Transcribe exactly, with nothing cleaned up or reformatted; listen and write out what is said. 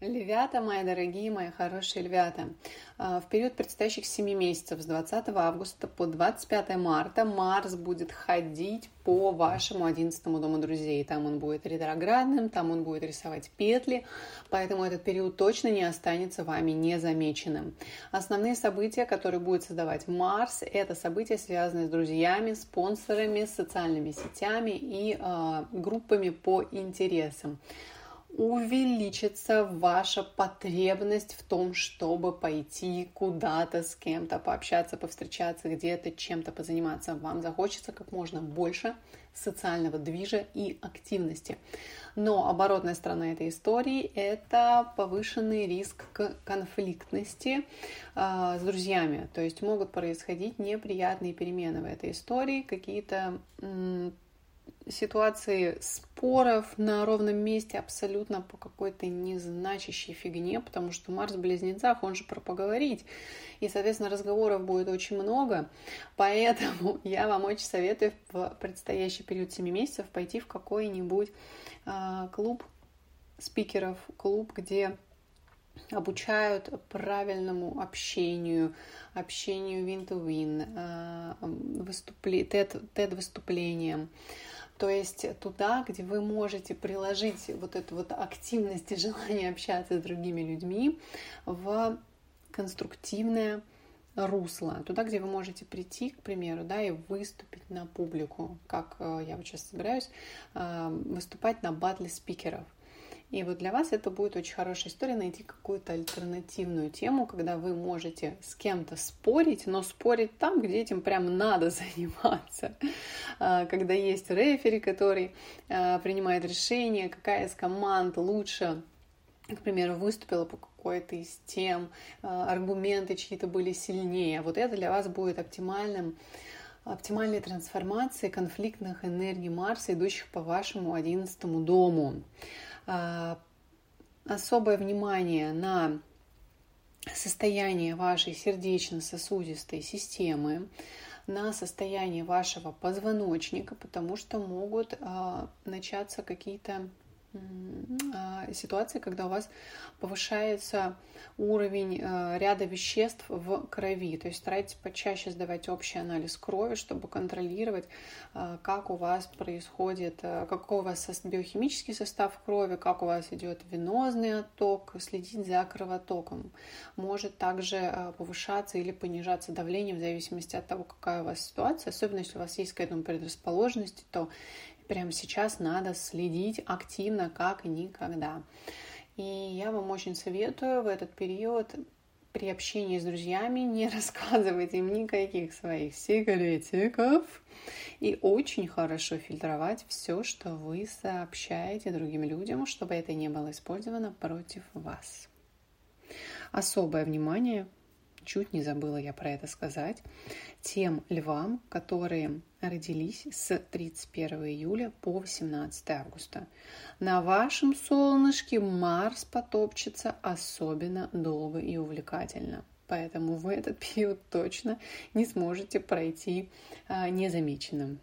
Львята, мои дорогие, мои хорошие львята, в период предстоящих семи месяцев с двадцатого августа по двадцать пятого марта Марс будет ходить по вашему одиннадцатому дому друзей. Там он будет ретроградным, там он будет рисовать петли, поэтому этот период точно не останется вами незамеченным. Основные события, которые будет создавать Марс, это события, связанные с друзьями, спонсорами, социальными сетями и э, группами по интересам. Увеличится ваша потребность в том, чтобы пойти куда-то с кем-то, пообщаться, повстречаться где-то, чем-то позаниматься. Вам захочется как можно больше социального движа и активности. Но оборотная сторона этой истории – это повышенный риск конфликтности э, с друзьями. То есть могут происходить неприятные перемены в этой истории, какие-то м- ситуации споров на ровном месте абсолютно по какой-то незначащей фигне, потому что Марс в Близнецах, он же про поговорить, и, соответственно, разговоров будет очень много, поэтому я вам очень советую в предстоящий период семи месяцев пойти в какой-нибудь э, клуб спикеров, клуб, где обучают правильному общению, общению win-to-win, TED-выступлениям. То есть туда, где вы можете приложить вот эту вот активность и желание общаться с другими людьми в конструктивное русло. Туда, где вы можете прийти, к примеру, да, и выступить на публику, как я вот сейчас собираюсь выступать на баттле спикеров. И вот для вас это будет очень хорошая история найти какую-то альтернативную тему, когда вы можете с кем-то спорить, но спорить там, где этим прям надо заниматься. Когда есть рефери, который принимает решение, какая из команд лучше, к примеру, выступила по какой-то из тем, аргументы чьи-то были сильнее. Вот это для вас будет оптимальным. Оптимальной трансформации конфликтных энергий Марса, идущих по вашему одиннадцатому дому. Особое внимание на состояние вашей сердечно-сосудистой системы, на состояние вашего позвоночника, потому что могут начаться какие-то ситуации, когда у вас повышается уровень ряда веществ в крови. То есть старайтесь почаще сдавать общий анализ крови, чтобы контролировать, как у вас происходит, какой у вас биохимический состав крови, как у вас идет венозный отток, следить за кровотоком. Может также повышаться или понижаться давление в зависимости от того, какая у вас ситуация. Особенно если у вас есть к этому предрасположенность, то прямо сейчас надо следить активно, как никогда. И я вам очень советую в этот период при общении с друзьями не рассказывать им никаких своих секретиков и очень хорошо фильтровать все, что вы сообщаете другим людям, чтобы это не было использовано против вас. Особое внимание, чуть не забыла я про это сказать, тем львам, которые родились с тридцать первого июля по восемнадцатого августа. На вашем солнышке Марс потопчется особенно долго и увлекательно, поэтому вы этот период точно не сможете пройти а, незамеченным.